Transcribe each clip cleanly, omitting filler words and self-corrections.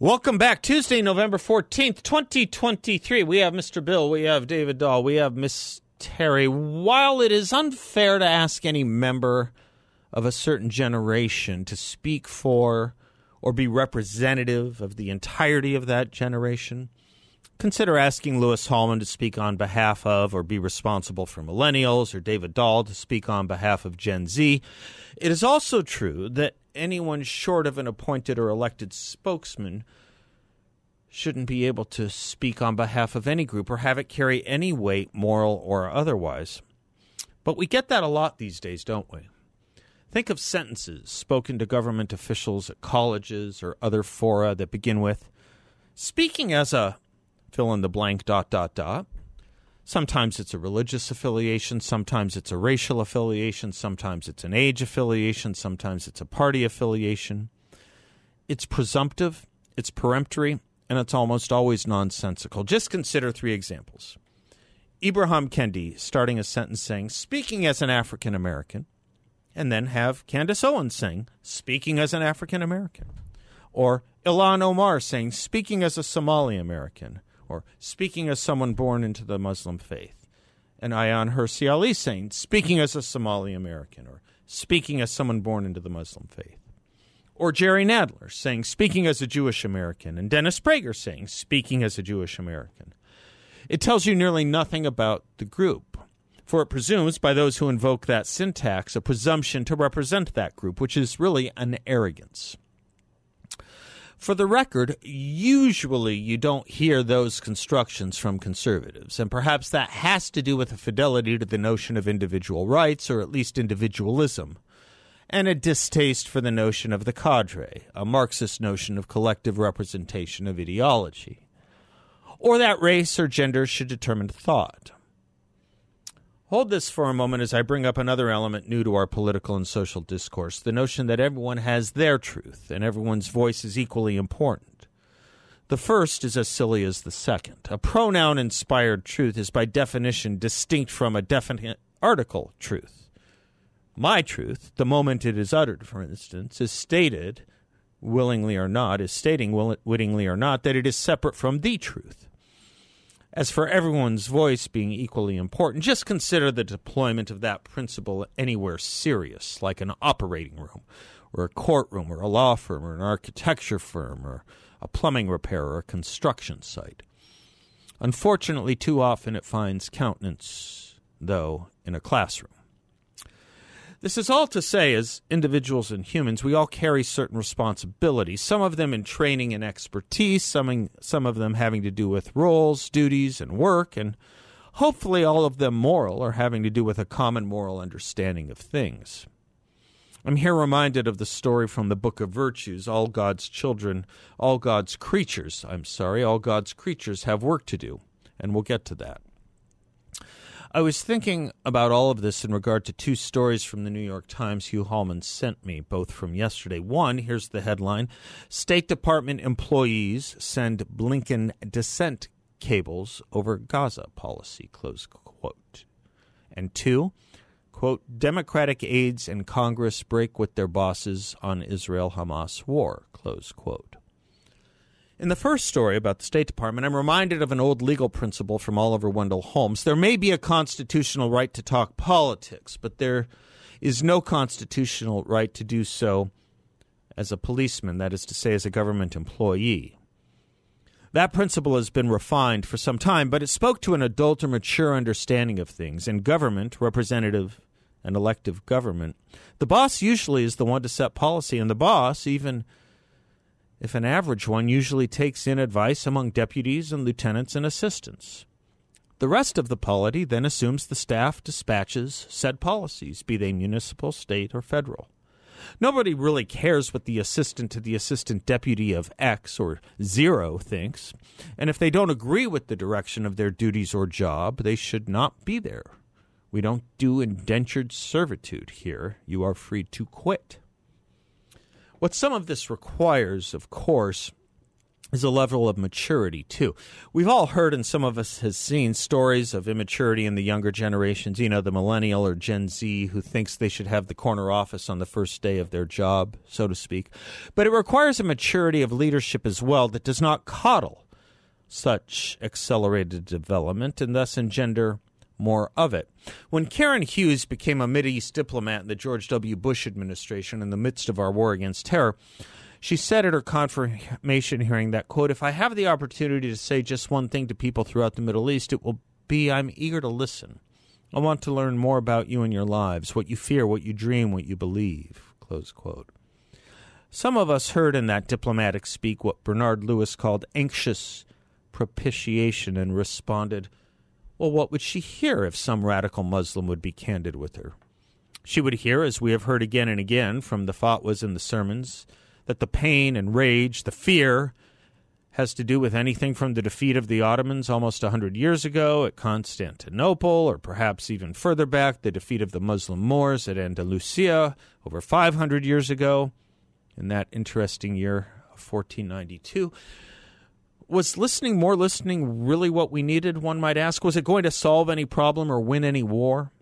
Welcome back. Tuesday, November 14th, 2023. We have Mr. Bill. We have David Dahl. We have Miss Terry. While it is unfair to ask any member of a certain generation to speak for or be representative of the entirety of that generation, consider asking Lewis Hallman to speak on behalf of or be responsible for millennials, or David Dahl to speak on behalf of Gen Z. It is also true that anyone short of an appointed or elected spokesman shouldn't be able to speak on behalf of any group or have it carry any weight, moral or otherwise. But we get that a lot these days, don't we? Think of sentences spoken to government officials at colleges or other fora that begin with, speaking as a fill in the blank ... Sometimes it's a religious affiliation, sometimes it's a racial affiliation, sometimes it's an age affiliation, sometimes it's a party affiliation. It's presumptive, it's peremptory, and it's almost always nonsensical. Just consider three examples. Ibrahim Kendi starting a sentence saying, speaking as an African American, and then have Candace Owens saying, speaking as an African American. Or Ilhan Omar saying, speaking as a Somali American. Or speaking as someone born into the Muslim faith. And Ayaan Hirsi Ali saying, speaking as a Somali American, or speaking as someone born into the Muslim faith. Or Jerry Nadler saying, speaking as a Jewish American, and Dennis Prager saying, speaking as a Jewish American. It tells you nearly nothing about the group, for it presumes by those who invoke that syntax a presumption to represent that group, which is really an arrogance. For the record, usually you don't hear those constructions from conservatives, and perhaps that has to do with a fidelity to the notion of individual rights, or at least individualism, and a distaste for the notion of the cadre, a Marxist notion of collective representation of ideology, or that race or gender should determine thought. Hold this for a moment as I bring up another element new to our political and social discourse, the notion that everyone has their truth and everyone's voice is equally important. The first is as silly as the second. A pronoun-inspired truth is by definition distinct from a definite article truth. My truth, the moment it is uttered, for instance, is stated, willingly or not, is stating wittingly or not, that it is separate from the truth. As for everyone's voice being equally important, just consider the deployment of that principle anywhere serious, like an operating room or a courtroom or a law firm or an architecture firm or a plumbing repair or a construction site. Unfortunately, too often it finds countenance, though, in a classroom. This is all to say, as individuals and humans, we all carry certain responsibilities, some of them in training and expertise, some of them having to do with roles, duties, and work, and hopefully all of them moral or having to do with a common moral understanding of things. I'm here reminded of the story from the Book of Virtues, all God's creatures have work to do, and we'll get to that. I was thinking about all of this in regard to two stories from the New York Times Hugh Hallman sent me, both from yesterday. One, here's the headline, State Department employees send Blinken dissent cables over Gaza policy, close quote. And two, quote, Democratic aides in Congress break with their bosses on Israel-Hamas war, close quote. In the first story about the State Department, I'm reminded of an old legal principle from Oliver Wendell Holmes. There may be a constitutional right to talk politics, but there is no constitutional right to do so as a policeman, that is to say, as a government employee. That principle has been refined for some time, but it spoke to an adult or mature understanding of things. In government, representative and elective government, the boss usually is the one to set policy, and the boss, even if an average one, usually takes in advice among deputies and lieutenants and assistants. The rest of the polity then assumes the staff dispatches said policies, be they municipal, state, or federal. Nobody really cares what the assistant to the assistant deputy of X or Zero thinks, and if they don't agree with the direction of their duties or job, they should not be there. We don't do indentured servitude here. You are free to quit. What some of this requires, of course, is a level of maturity, too. We've all heard, and some of us has seen, stories of immaturity in the younger generations, you know, the millennial or Gen Z who thinks they should have the corner office on the first day of their job, so to speak. But it requires a maturity of leadership as well that does not coddle such accelerated development and thus engender more of it. When Karen Hughes became a Mideast diplomat in the George W. Bush administration in the midst of our war against terror, she said at her confirmation hearing that, quote, "If I have the opportunity to say just one thing to people throughout the Middle East, it will be I'm eager to listen. I want to learn more about you and your lives, what you fear, what you dream, what you believe," close quote. Some of us heard in that diplomatic speak what Bernard Lewis called anxious propitiation and responded, well, what would she hear if some radical Muslim would be candid with her? She would hear, as we have heard again and again from the fatwas and the sermons, that the pain and rage, the fear, has to do with anything from the defeat of the Ottomans almost 100 years ago at Constantinople, or perhaps even further back, the defeat of the Muslim Moors at Andalusia over 500 years ago, in that interesting year of 1492. Was more listening really what we needed, one might ask? Was it going to solve any problem or win any war?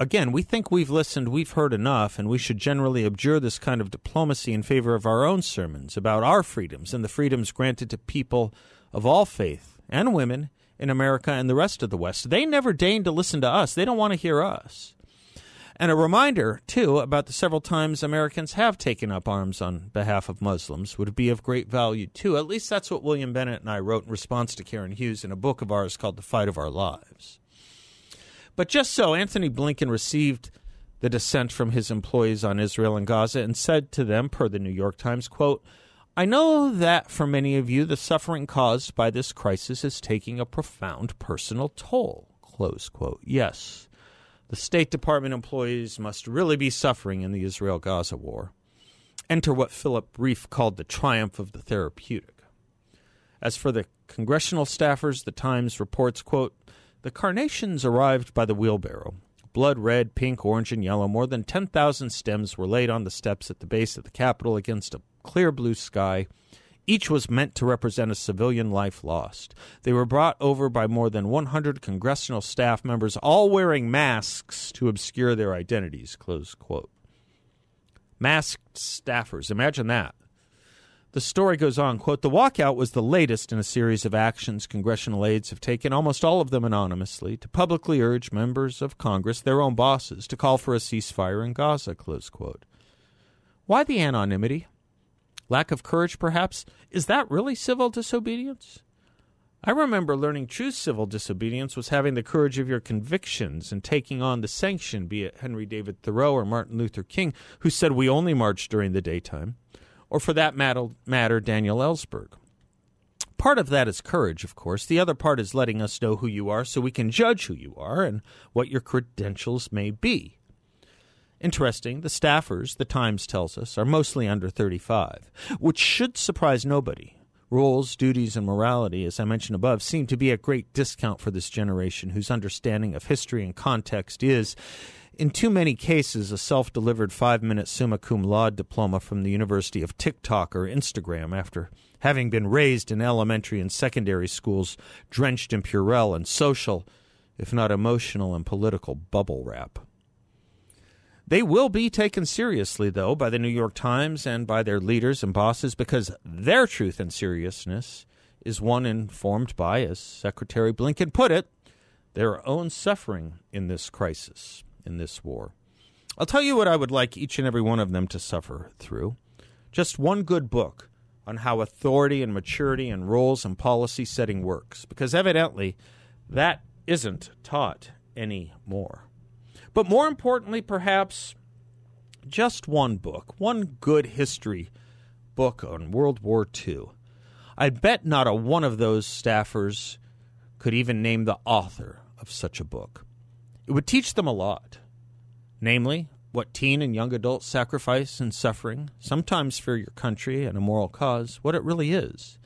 Again, we think we've listened, we've heard enough, and we should generally abjure this kind of diplomacy in favor of our own sermons about our freedoms and the freedoms granted to people of all faith and women in America and the rest of the West. They never deign to listen to us. They don't want to hear us. And a reminder, too, about the several times Americans have taken up arms on behalf of Muslims would be of great value, too. At least that's what William Bennett and I wrote in response to Karen Hughes in a book of ours called The Fight of Our Lives. But just so, Anthony Blinken received the dissent from his employees on Israel and Gaza and said to them, per the New York Times, quote, "I know that for many of you, the suffering caused by this crisis is taking a profound personal toll," close quote. Yes, the State Department employees must really be suffering in the Israel-Gaza war. Enter what Philip Rieff called the triumph of the therapeutic. As for the congressional staffers, the Times reports, quote, "The carnations arrived by the wheelbarrow. Blood red, pink, orange, and yellow, more than 10,000 stems were laid on the steps at the base of the Capitol against a clear blue sky. Each was meant to represent a civilian life lost. They were brought over by more than 100 congressional staff members, all wearing masks to obscure their identities," close quote. Masked staffers. Imagine that. The story goes on, quote, "The walkout was the latest in a series of actions congressional aides have taken, almost all of them anonymously, to publicly urge members of Congress, their own bosses, to call for a ceasefire in Gaza," close quote. Why the anonymity? Lack of courage, perhaps? Is that really civil disobedience? I remember learning true civil disobedience was having the courage of your convictions and taking on the sanction, be it Henry David Thoreau or Martin Luther King, who said we only march during the daytime. Or for that matter, Daniel Ellsberg. Part of that is courage, of course. The other part is letting us know who you are so we can judge who you are and what your credentials may be. Interesting, the staffers, the Times tells us, are mostly under 35, which should surprise nobody. Roles, duties, and morality, as I mentioned above, seem to be at great discount for this generation whose understanding of history and context is, in too many cases, a self-delivered 5-minute summa cum laude diploma from the University of TikTok or Instagram after having been raised in elementary and secondary schools drenched in Purell and social, if not emotional and political, bubble wrap. They will be taken seriously, though, by the New York Times and by their leaders and bosses because their truth and seriousness is one informed by, as Secretary Blinken put it, their own suffering in this crisis. In this war. I'll tell you what I would like each and every one of them to suffer through. Just one good book on how authority and maturity and roles and policy setting works, because evidently that isn't taught anymore. But more importantly, perhaps just one book, one good history book on World War II. I bet not a one of those staffers could even name the author of such a book. It would teach them a lot, namely what teen and young adults sacrifice and suffering, sometimes for your country and a moral cause, what it really is,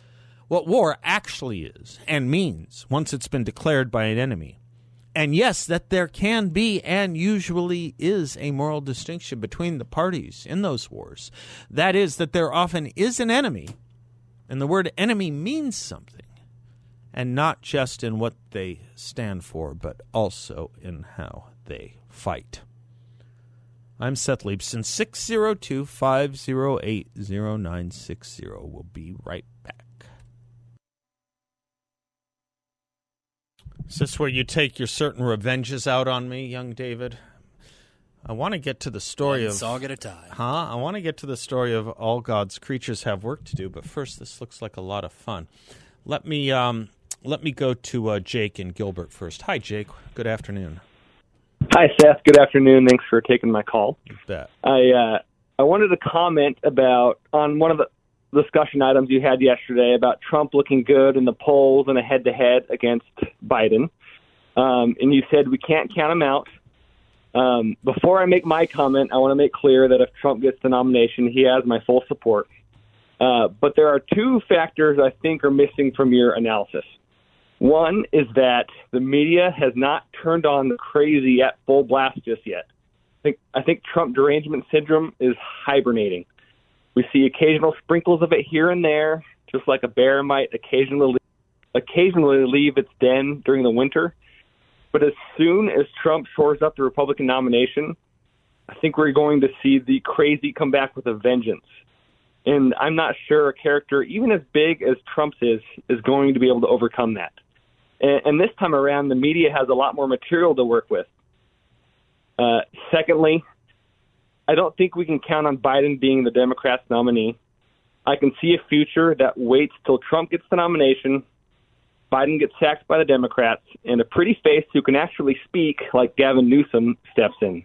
what war actually is and means once it's been declared by an enemy. And yes, that there can be and usually is a moral distinction between the parties in those wars. That is, that there often is an enemy, and the word enemy means something, and not just in what they stand for, but also in how they fight. I'm Seth Leibson, 602-508-0960. We'll be right back. Is this where you take your certain revenges out on me, young David? I want to get to the story of... Song at a time. Huh? I want to get to the story of all God's creatures have work to do, but first, this looks like a lot of fun. Let me go to Jake and Gilbert first. Hi, Jake. Good afternoon. Hi, Seth. Good afternoon. Thanks for taking my call. You bet. I wanted to comment about on one of the discussion items you had yesterday about Trump looking good in the polls and a head-to-head against Biden. And you said we can't count him out. Before I make my comment, I want to make clear that if Trump gets the nomination, he has my full support. But there are two factors I think are missing from your analysis. One is that the media has not turned on the crazy at full blast just yet. I think Trump derangement syndrome is hibernating. We see occasional sprinkles of it here and there, just like a bear might occasionally leave its den during the winter. But as soon as Trump shores up the Republican nomination, I think we're going to see the crazy come back with a vengeance. And I'm not sure a character, even as big as Trump's is going to be able to overcome that. And this time around, the media has a lot more material to work with. Secondly, I don't think we can count on Biden being the Democrats' nominee. I can see a future that waits till Trump gets the nomination, Biden gets sacked by the Democrats, and a pretty face who can actually speak like Gavin Newsom steps in.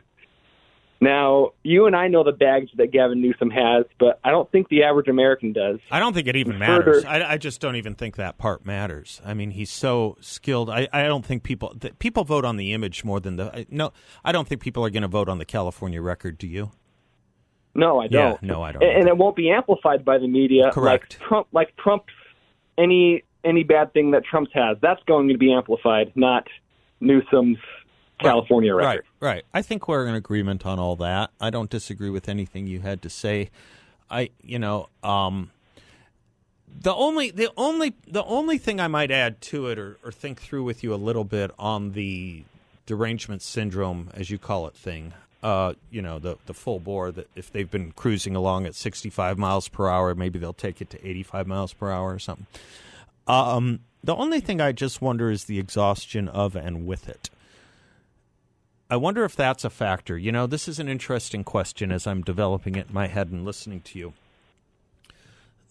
Now, you and I know the baggage that Gavin Newsom has, but I don't think the average American does. I don't think it even matters. I just don't even think that part matters. I mean, he's so skilled. I don't think people vote on the image more than I don't think people are going to vote on the California record, do you? No, I don't. Yeah, no, I don't. And it won't be amplified by the media. Correct. Like Trump's any bad thing that Trump has, that's going to be amplified, not Newsom's California record. Right. I think we're in agreement on all that. I don't disagree with anything you had to say. The only thing I might add to it or think through with you a little bit on the derangement syndrome, as you call it, thing. The full bore that if they've been cruising along at 65 miles per hour, maybe they'll take it to 85 miles per hour or something. The only thing I just wonder is the exhaustion of and with it. I wonder if that's a factor. You know, this is an interesting question as I'm developing it in my head and listening to you.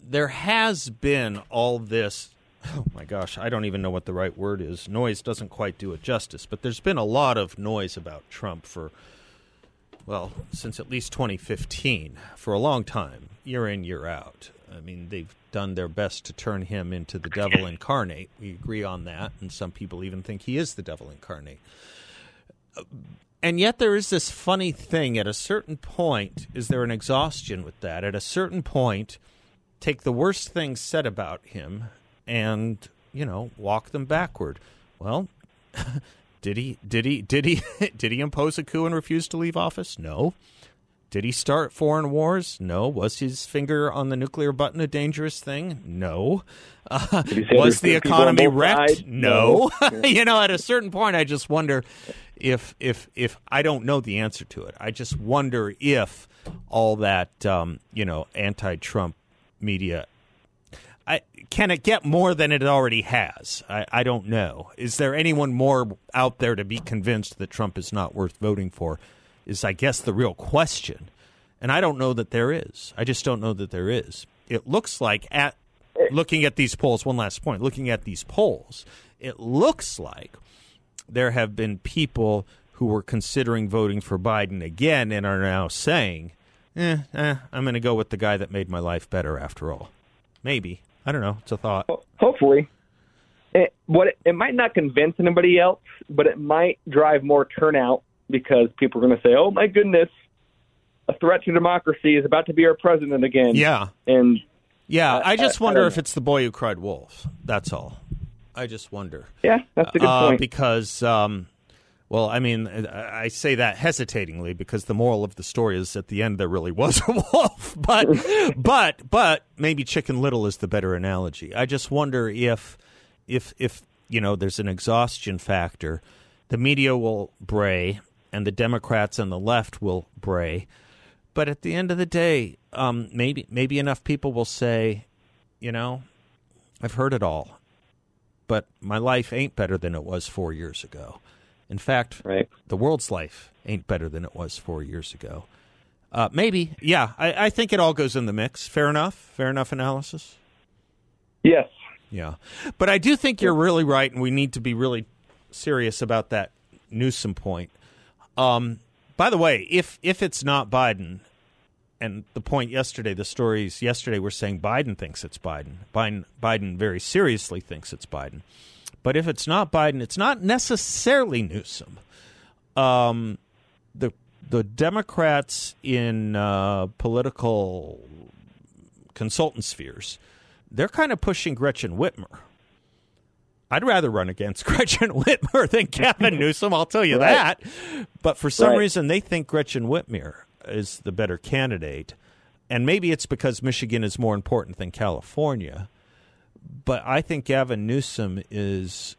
There has been all this, oh my gosh, I don't even know what the right word is. Noise doesn't quite do it justice, but there's been a lot of noise about Trump since at least 2015, for a long time, year in, year out. I mean, they've done their best to turn him into the devil incarnate. We agree on that, and some people even think he is the devil incarnate. And yet there is this funny thing. At a certain point, is there an exhaustion with that? At a certain point, take the worst things said about him and, walk them backward. Well, did he impose a coup and refuse to leave office? No. Did he start foreign wars? No. Was his finger on the nuclear button a dangerous thing? No. Was the economy wrecked? No. At a certain point, I just wonder if I don't know the answer to it. I just wonder if all that, anti-Trump media, can it get more than it already has? I don't know. Is there anyone more out there to be convinced that Trump is not worth voting for? Is, I guess, the real question. And I don't know that there is. I just don't know that there is. It looks like, looking at these polls, it looks like there have been people who were considering voting for Biden again and are now saying, I'm going to go with the guy that made my life better after all. Maybe. I don't know. It's a thought. Hopefully. It might not convince anybody else, but it might drive more turnout, because people are going to say, oh, my goodness, a threat to democracy is about to be our president again. Yeah. And I just wonder if it's the boy who cried wolf. That's all. I just wonder. Yeah, that's a good point. Because, well, I mean, I say that hesitatingly because the moral of the story is at the end there really was a wolf. But but maybe Chicken Little is the better analogy. I just wonder if you know, there's an exhaustion factor. The media will bray and the Democrats and the left will bray. But at the end of the day, maybe enough people will say, you know, I've heard it all, but my life ain't better than it was 4 years ago. In fact, right. The world's life ain't better than it was 4 years ago. Maybe. Yeah, I think it all goes in the mix. Fair enough? Fair enough analysis? Yes. Yeah. But I do think you're really right, and we need to be really serious about that Newsom point. By the way, if it's not Biden, and the point yesterday, the stories yesterday were saying Biden thinks it's Biden. Biden very seriously thinks it's Biden. But if it's not Biden, it's not necessarily Newsom. The Democrats in political consultant spheres, they're kind of pushing Gretchen Whitmer. I'd rather run against Gretchen Whitmer than Gavin Newsom, I'll tell you right. that. But for some reason, they think Gretchen Whitmer is the better candidate. And maybe it's because Michigan is more important than California. But I think Gavin Newsom is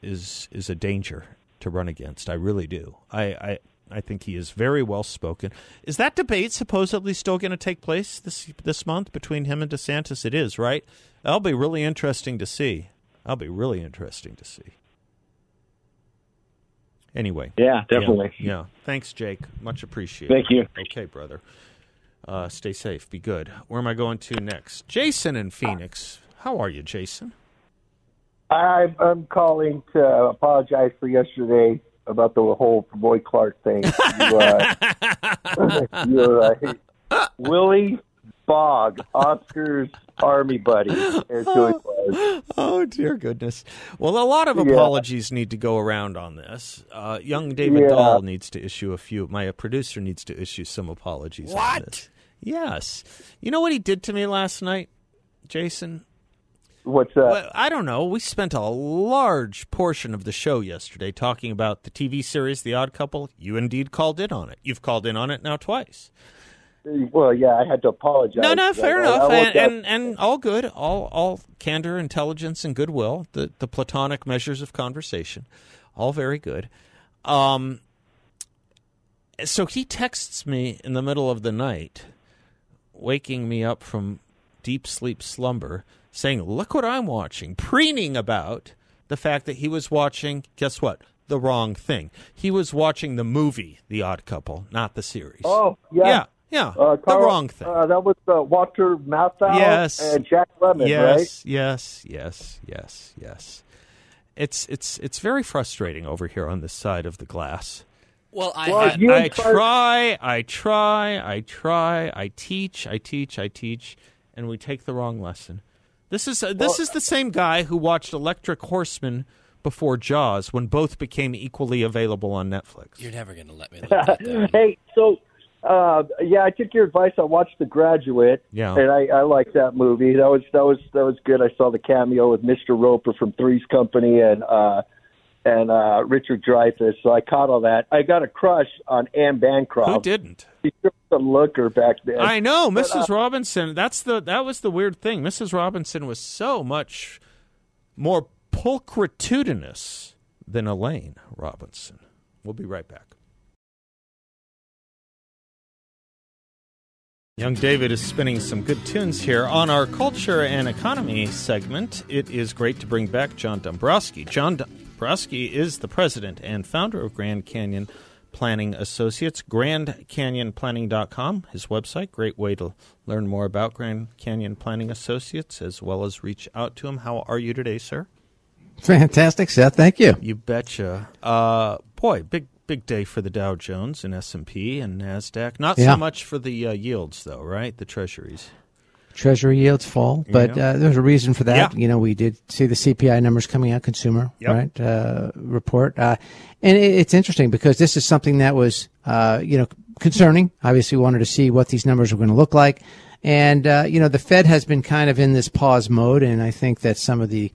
a danger to run against. I really do. I think he is very well-spoken. Is that debate supposedly still going to take place this month between him and DeSantis? It is, right? That'll be really interesting to see. Anyway. Yeah, definitely. Yeah. Thanks, Jake. Much appreciated. Thank you. Okay, brother. Stay safe. Be good. Where am I going to next? Jason in Phoenix. How are you, Jason? I'm calling to apologize for yesterday about the whole Roy Clark thing. You're right. Willie Bog, Oscar's army buddy. Oh, dear goodness. Well, a lot of apologies need to go around on this. Young David Dahl needs to issue a few. My producer needs to issue some apologies on this. Yes. You know what he did to me last night, Jason? What's that? Well, I don't know. We spent a large portion of the show yesterday talking about the TV series The Odd Couple. You indeed called in on it. You've called in on it now twice. Well, yeah, I had to apologize. No, fair enough, and all good, all candor, intelligence, and goodwill, the platonic measures of conversation, all very good. So he texts me in the middle of the night, waking me up from deep sleep slumber, saying, look what I'm watching, preening about the fact that he was watching, guess what? The wrong thing. He was watching the movie, The Odd Couple, not the series. Oh, yeah. Yeah. Yeah, Carl, the wrong thing. That was Walter Matthau and Jack Lemmon, right? Yes. It's very frustrating over here on this side of the glass. Well, I try. I teach, and we take the wrong lesson. This is the same guy who watched Electric Horseman before Jaws when both became equally available on Netflix. You're never going to let me look at that. Hey, so... I took your advice. I watched The Graduate, and I liked that movie. That was good. I saw the cameo with Mr. Roper from Three's Company and Richard Dreyfuss, so I caught all that. I got a crush on Anne Bancroft. Who didn't? She was a looker back then. I know, but, Mrs. Robinson. That was the weird thing. Mrs. Robinson was so much more pulchritudinous than Elaine Robinson. We'll be right back. Young David is spinning some good tunes here on our Culture and Economy segment. It is great to bring back John Dombrowski. John Dombrowski is the president and founder of Grand Canyon Planning Associates, GrandCanyonPlanning.com, his website. Great way to learn more about Grand Canyon Planning Associates as well as reach out to him. How are you today, sir? Fantastic, Seth. Thank you. You betcha. Big day for the Dow Jones and S&P and NASDAQ. Not so much for the yields, though, right? The treasuries. Treasury yields fall, but there's a reason for that. Yeah. You know, we did see the CPI numbers coming out, consumer right report. And it's interesting because this is something that was, concerning. Obviously, we wanted to see what these numbers were going to look like. And, you know, the Fed has been kind of in this pause mode, and I think that some of the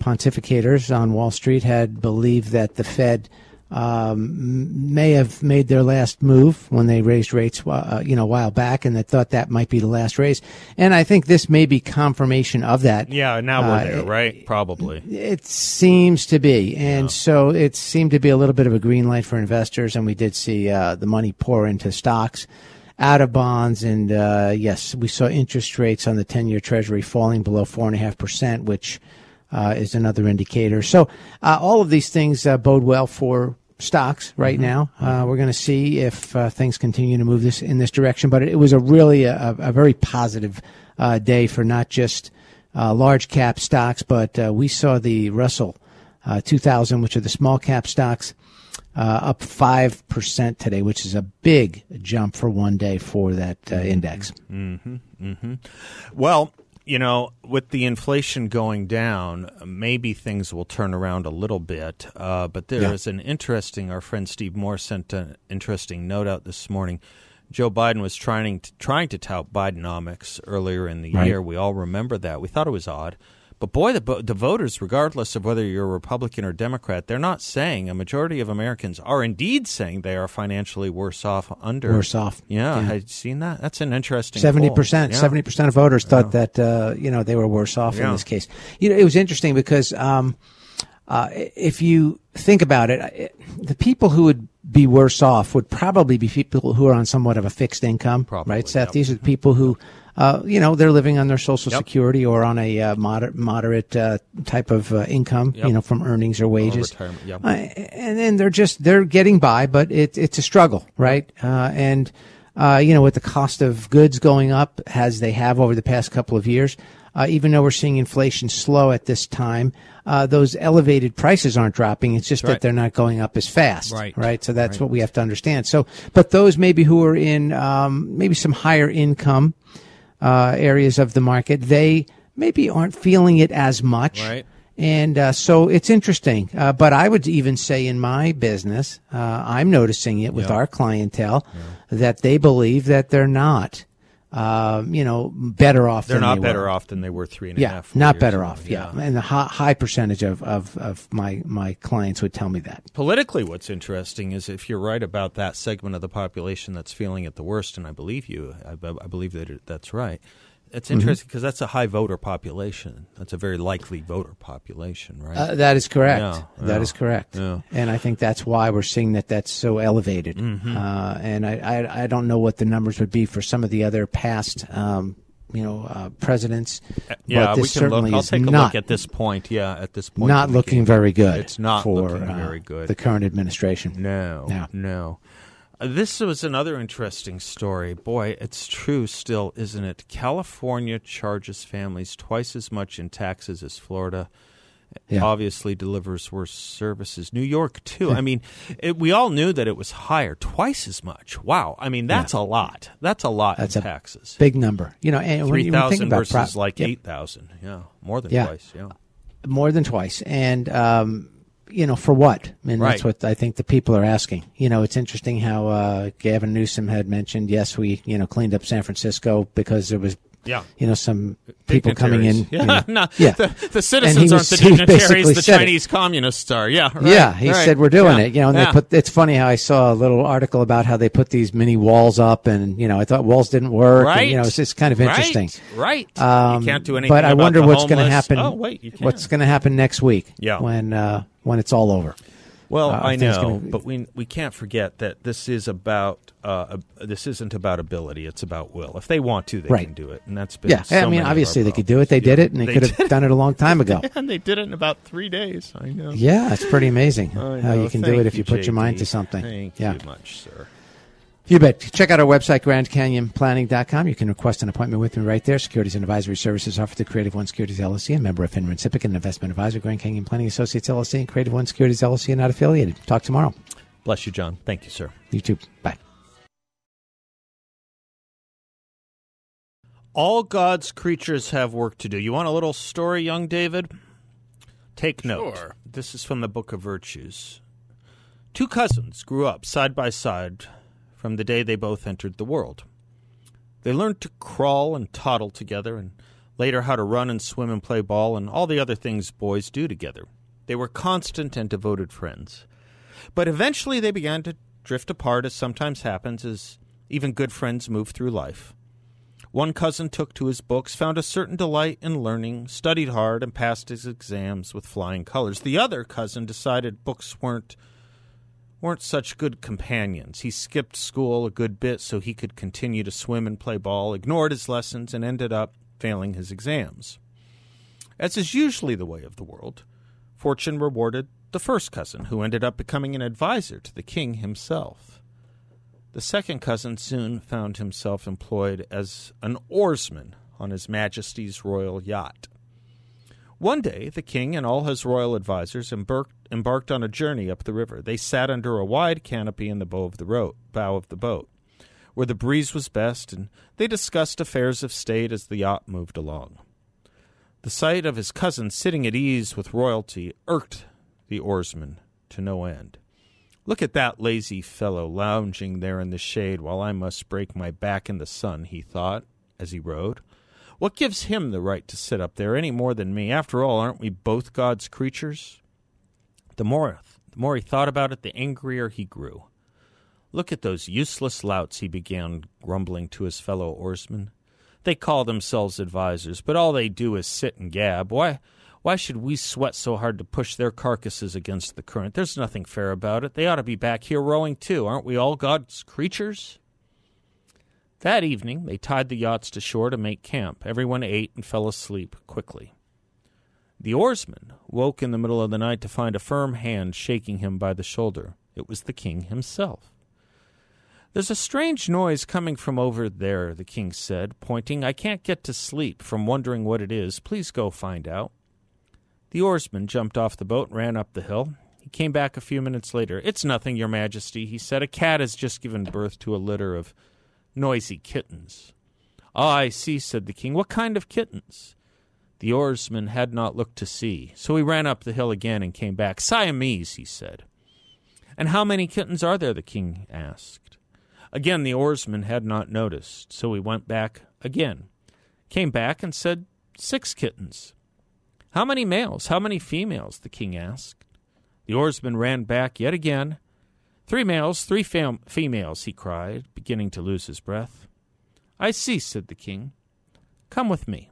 pontificators on Wall Street had believed that the Fed may have made their last move when they raised rates, you know, a while back, and they thought that might be the last raise. And I think this may be confirmation of that. Yeah, now we're there, right? Probably. It seems to be. And so it seemed to be a little bit of a green light for investors, and we did see the money pour into stocks, out of bonds, and yes, we saw interest rates on the 10-year Treasury falling below 4.5%, which is another indicator. So all of these things bode well for stocks right now. We're going to see if things continue to move this in this direction. But it was a really a very positive day for not just large cap stocks, but we saw the Russell 2000, which are the small cap stocks, up 5% today, which is a big jump for one day for that index. Well, you know, with the inflation going down, maybe things will turn around a little bit. But there is an interesting, our friend Steve Moore sent an interesting note out this morning. Joe Biden was trying to tout Bidenomics earlier in the year. We all remember that. We thought it was odd. But boy, the voters, regardless of whether you're a Republican or Democrat, they're not saying. A majority of Americans are indeed saying they are financially worse off under. Worse off. Yeah. I've seen that. That's an interesting 70%. 70% of voters thought that, you know, they were worse off in this case. You know, it was interesting because if you think about it, the people who would be worse off would probably be people who are on somewhat of a fixed income, right, Seth? These are the people who you know, they're living on their Social Security or on a moderate type of income, you know, from earnings or wages. Or retirement. And then they're getting by, but it's a struggle, right? And, you know, with the cost of goods going up as they have over the past couple of years, even though we're seeing inflation slow at this time, those elevated prices aren't dropping. It's just that they're not going up as fast, right? So that's what we have to understand. So, but those maybe who are in maybe some higher income areas of the market, they maybe aren't feeling it as much. And so it's interesting. But I would even say in my business, I'm noticing it with our clientele that they believe that they're not, you know, better off than they were. They're not better off than they were 3.5 years ago. Not better off, And the high percentage of my clients would tell me that. Politically, what's interesting is if you're right about that segment of the population that's feeling it the worst, and I believe you, I believe that that's right. It's interesting because that's a high voter population. That's a very likely voter population, right? That is correct. That is correct. And I think that's why we're seeing that that's so elevated. And I don't know what the numbers would be for some of the other past you know, presidents. But this certainly is I'll take a look at this point. At this point, not looking very good. It's not looking very good. The current administration. No. This was another interesting story. Boy, it's true still, isn't it? California charges families twice as much in taxes as Florida. It obviously delivers worse services. New York, too. I mean, we all knew that it was higher, twice as much. Wow. I mean, that's a lot. That's a lot in taxes. Big number. You know, 3,000 versus like 8,000. More than twice. More than twice. And you know, for what? And that's what I think the people are asking. You know, it's interesting how Gavin Newsom had mentioned, yes, we, you know, cleaned up San Francisco because there was, you know, some people coming in. You know, The citizens aren't the dignitaries, the Chinese communists are. He said we're doing it. You know, and they put, it's funny how I saw a little article about how they put these mini walls up, and, you know, I thought walls didn't work. And, you know, it's just kind of interesting. You can't do anything about the homeless. But I wonder what's going to happen. Oh, wait, you can. What's going to happen next week when it's all over. Well, I know, but we can't forget that this is about this isn't about ability; it's about will. If they want to, they can do it, and that's been I mean, obviously they could do it. They did it, and they could have done it a long time ago. And they did it in about 3 days. I know. Yeah, it's pretty amazing how you can do it if you put your mind to something. Thank you much, sir. You bet. Check out our website, GrandCanyonPlanning.com. You can request an appointment with me right there. Securities and advisory services offered through Creative One Securities, LLC, a member of FINRA and SIPC, an investment advisor, Grand Canyon Planning Associates, LLC, and Creative One Securities, LLC, and not affiliated. Talk tomorrow. Bless you, John. Thank you, sir. You too. Bye. All God's creatures have work to do. You want a little story, young David? Take note. Sure. This is from the Book of Virtues. Two cousins grew up side by side from the day they both entered the world. They learned to crawl and toddle together, and later how to run and swim and play ball and all the other things boys do together. They were constant and devoted friends. But eventually they began to drift apart, as sometimes happens as even good friends move through life. One cousin took to his books, found a certain delight in learning, studied hard, and passed his exams with flying colors. The other cousin decided books weren't such good companions. He skipped school a good bit so he could continue to swim and play ball, ignored his lessons, and ended up failing his exams. As is usually the way of the world, fortune rewarded the first cousin, who ended up becoming an advisor to the king himself. The second cousin soon found himself employed as an oarsman on His Majesty's royal yacht. One day, the king and all his royal advisors embarked on a journey up the river. They sat under a wide canopy in the bow of the boat, where the breeze was best, and they discussed affairs of state as the yacht moved along. The sight of his cousin sitting at ease with royalty irked the oarsman to no end. "Look at that lazy fellow lounging there in the shade while I must break my back in the sun," he thought as he rowed. "What gives him the right to sit up there any more than me? After all, aren't we both God's creatures?" The more he thought about it, the angrier he grew. "Look at those useless louts," he began grumbling to his fellow oarsmen. "They call themselves advisors, but all they do is sit and gab. Why should we sweat so hard to push their carcasses against the current? There's nothing fair about it. They ought to be back here rowing too. Aren't we all God's creatures?" That evening, they tied the yachts to shore to make camp. Everyone ate and fell asleep quickly. The oarsman woke in the middle of the night to find a firm hand shaking him by the shoulder. It was the king himself. "There's a strange noise coming from over there," the king said, pointing. "I can't get to sleep from wondering what it is. Please go find out." The oarsman jumped off the boat and ran up the hill. He came back a few minutes later. "It's nothing, Your Majesty," he said. "A cat has just given birth to a litter of noisy kittens." "Ah, I see," said the king. "What kind of kittens?" The oarsman had not looked to see, so he ran up the hill again and came back. "Siamese," he said. "And how many kittens are there?" the king asked. Again the oarsman had not noticed, so he went back again, came back and said, "6 kittens." "How many males? How many females?" the king asked. The oarsman ran back yet again. "3 males, 3 females," he cried, beginning to lose his breath. "I see," said the king. "Come with me."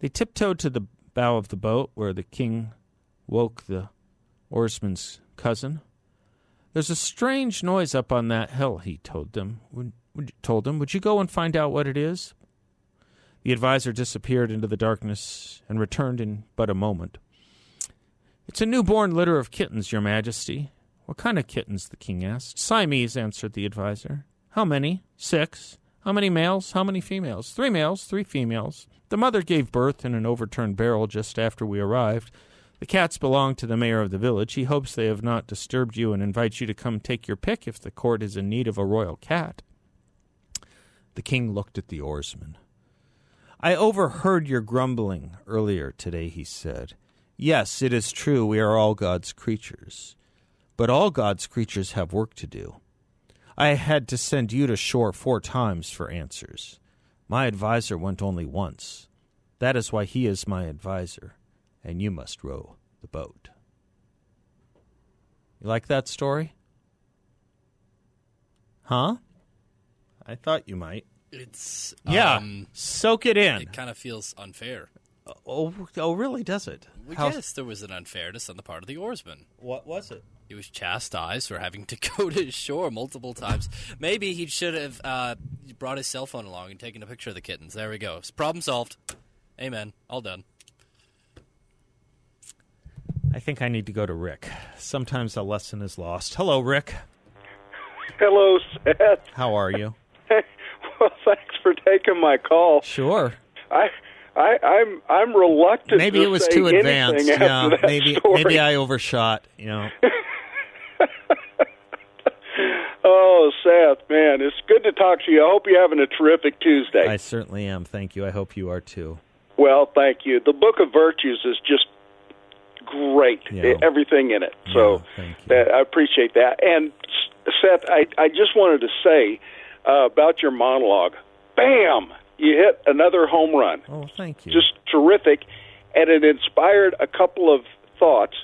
They tiptoed to the bow of the boat, where the king woke the oarsman's cousin. "There's a strange noise up on that hill," he told them. "Would you go and find out what it is?" The advisor disappeared into the darkness and returned in but a moment. "It's a newborn litter of kittens, Your Majesty." "What kind of kittens?" the king asked. "Siamese," answered the advisor. "How many?" "6. How many males? How many females?" "3 males, 3 females. The mother gave birth in an overturned barrel just after we arrived. The cats belong to the mayor of the village. He hopes they have not disturbed you and invites you to come take your pick if the court is in need of a royal cat." The king looked at the oarsman. "I overheard your grumbling earlier today," he said. "Yes, it is true we are all God's creatures. But all God's creatures have work to do. I had to send you to shore 4 times for answers. My advisor went only once. That is why he is my advisor, and you must row the boat." You like that story? Huh? I thought you might. It's soak it in. It kind of feels unfair. Oh, really, does it? Yes, there was an unfairness on the part of the oarsman. What was it? He was chastised for having to go to shore multiple times. Maybe he should have brought his cell phone along and taken a picture of the kittens. There we go. Problem solved. Amen. All done. I think I need to go to Rick. Sometimes a lesson is lost. Hello, Rick. Hello, Seth. How are you? Well, thanks for taking my call. Sure. I'm reluctant. Maybe it was too advanced. Yeah, maybe I overshot. You know. Oh, Seth, man, it's good to talk to you. I hope you're having a terrific Tuesday. I certainly am. Thank you. I hope you are too. Well, thank you. The Book of Virtues is just great. Yeah. Everything in it. So I appreciate that. And Seth, I just wanted to say about your monologue, bam, you hit another home run. Oh, thank you. Just terrific. And it inspired a couple of thoughts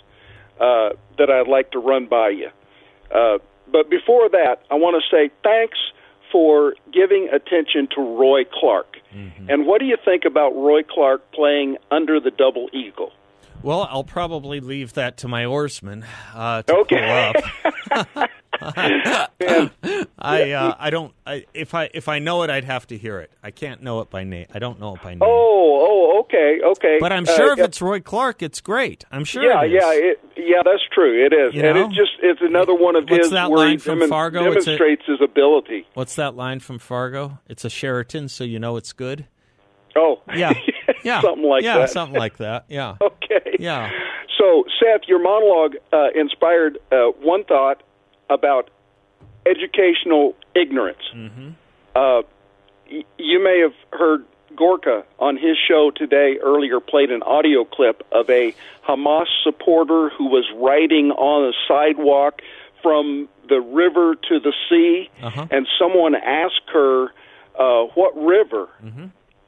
that I'd like to run by you. But before that, I want to say thanks for giving attention to Roy Clark. Mm-hmm. And what do you think about Roy Clark playing under the double eagle? Well, I'll probably leave that to my oarsman to pull up. If I know it, I'd have to hear it. I can't know it by name. I don't know it by name. Okay. But I'm sure if it's Roy Clark, it's great. I'm sure. Yeah, that's true. It is, it's another one of his where he demonstrates his ability. What's that line from Fargo? It's a Sheraton, so you know it's good. Oh, yeah, something like that. Yeah. Okay. Yeah. So, Seth, your monologue inspired one thought about educational ignorance. Mm-hmm. You may have heard Gorka on his show today earlier played an audio clip of a Hamas supporter who was riding on a sidewalk from the river to the sea, and someone asked her what river,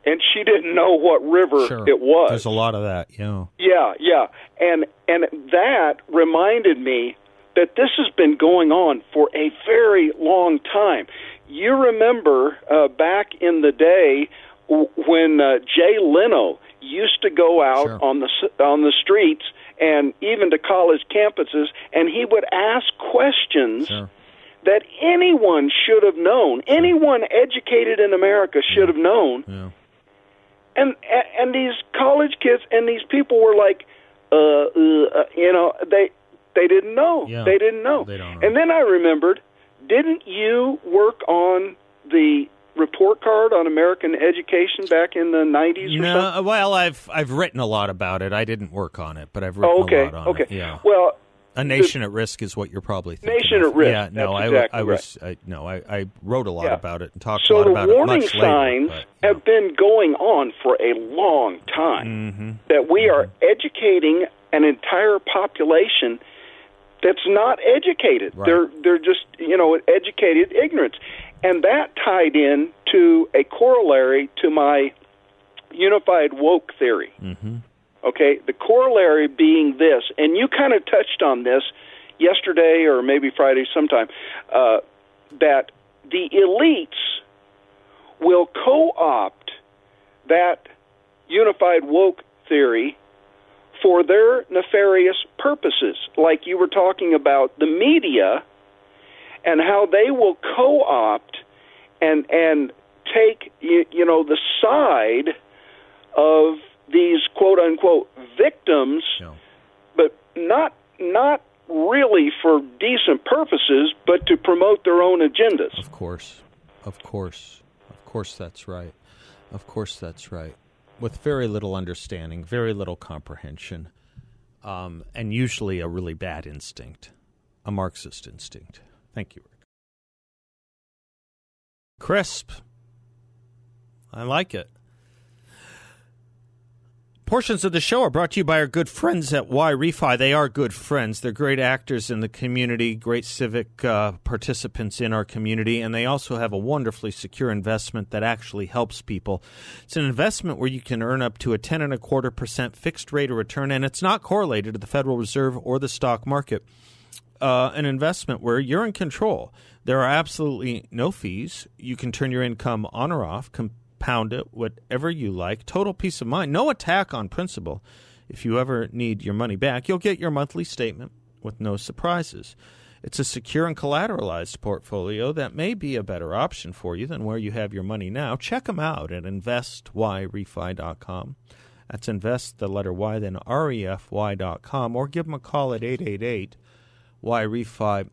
and she didn't know what river it was. There's a lot of that, Yeah. And that reminded me that this has been going on for a very long time. You remember back in the day when Jay Leno used to go out on the streets and even to college campuses, and he would ask questions that anyone should have known, anyone educated in America should have known. Yeah. And these college kids and these people were like, they didn't know. Yeah. They didn't know. They don't know. And then I remembered, didn't you work on the report card on American education back in the 90s or something? Well, I've written a lot about it. I didn't work on it, but I've written a lot on it. Yeah. Well, a nation at risk is what you're probably thinking. Nation at risk. Yeah, no, I wrote a lot about it and talked a lot about it much later. So the warning signs have been going on for a long time, that we are educating an entire population that's not educated. Right. They're just, educated ignorance. And that tied in to a corollary to my unified woke theory. Mm-hmm. Okay, the corollary being this, and you kind of touched on this yesterday or maybe Friday sometime, that the elites will co-opt that unified woke theory for their nefarious purposes, like you were talking about the media and how they will co-opt and take, the side of these quote-unquote victims, but not really for decent purposes, but to promote their own agendas. Of course that's right. With very little understanding, very little comprehension, and usually a really bad instinct, a Marxist instinct. Thank you, Rick. Crisp. I like it. Portions of the show are brought to you by our good friends at YRefi. They are good friends. They're great actors in the community, great civic participants in our community, and they also have a wonderfully secure investment that actually helps people. It's an investment where you can earn up to a 10.25% fixed rate of return, and it's not correlated to the Federal Reserve or the stock market. An investment where you're in control. There are absolutely no fees. You can turn your income on or off, compound it, whatever you like. Total peace of mind. No attack on principle. If you ever need your money back, you'll get your monthly statement with no surprises. It's a secure and collateralized portfolio that may be a better option for you than where you have your money now. Check them out at investyrefi.com. That's invest, the letter Y, then refy.com, or give them a call at 888 YRefi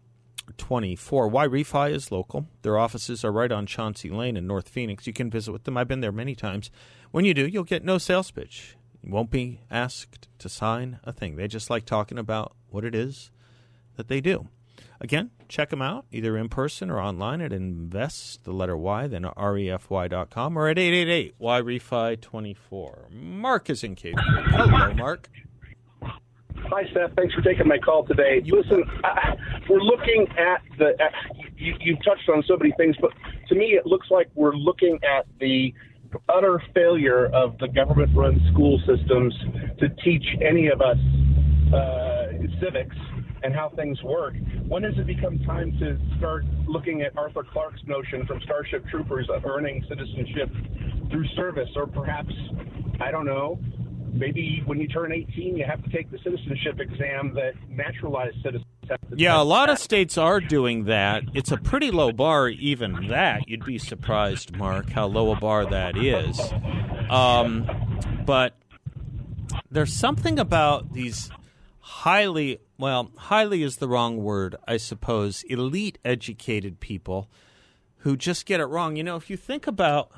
24. YRefi is local. Their offices are right on Chauncey Lane in North Phoenix. You can visit with them. I've been there many times. When you do, you'll get no sales pitch. You won't be asked to sign a thing. They just like talking about what it is that they do. Again, check them out either in person or online at invest, the letter Y, then refy.com, or at 888 YRefi 24. Mark is in Cape Creek. Hello, Mark. Hi, Seth. Thanks for taking my call today. Listen, we're looking at the you've touched on so many things, but to me it looks like we're looking at the utter failure of the government-run school systems to teach any of us civics and how things work. When does it become time to start looking at Arthur Clarke's notion from Starship Troopers of earning citizenship through service? Or perhaps, I don't know, maybe when you turn 18, you have to take the citizenship exam that naturalized citizens have to take. Yeah, a lot of states are doing that. It's a pretty low bar, even that. You'd be surprised, Mark, how low a bar that is. But there's something about these highly is the wrong word, I suppose, elite educated people who just get it wrong. You know, if you think about,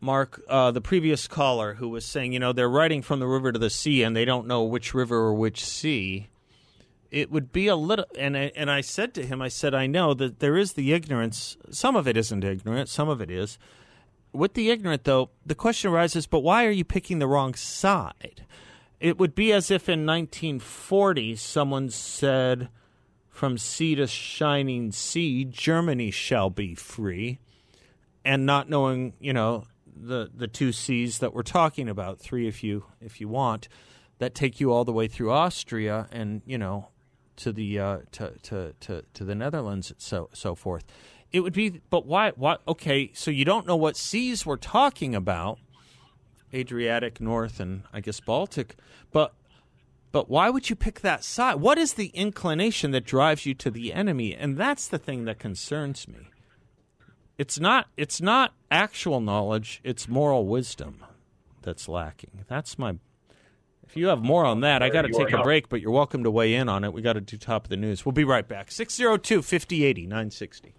Mark, the previous caller who was saying, you know, they're writing from the river to the sea and they don't know which river or which sea, it would be a little – and I said to him, I said, I know that there is the ignorance. Some of it isn't ignorant. Some of it is. With the ignorant, though, the question arises, but why are you picking the wrong side? It would be as if in 1940 someone said, from sea to shining sea, Germany shall be free, and not knowing, you know, the two seas that we're talking about, three if you want, that take you all the way through Austria and, you know, to the to the Netherlands and so forth. It would be, but why? Okay, so you don't know what seas we're talking about. Adriatic, North, and I guess Baltic, but why would you pick that side? What is the inclination that drives you to the enemy? And that's the thing that concerns me. It's not actual knowledge, it's moral wisdom that's lacking. That's my. If you have more on that, I got to take a break, but you're welcome to weigh in on it. We got to do top of the news. We'll be right back. 602-5080-960.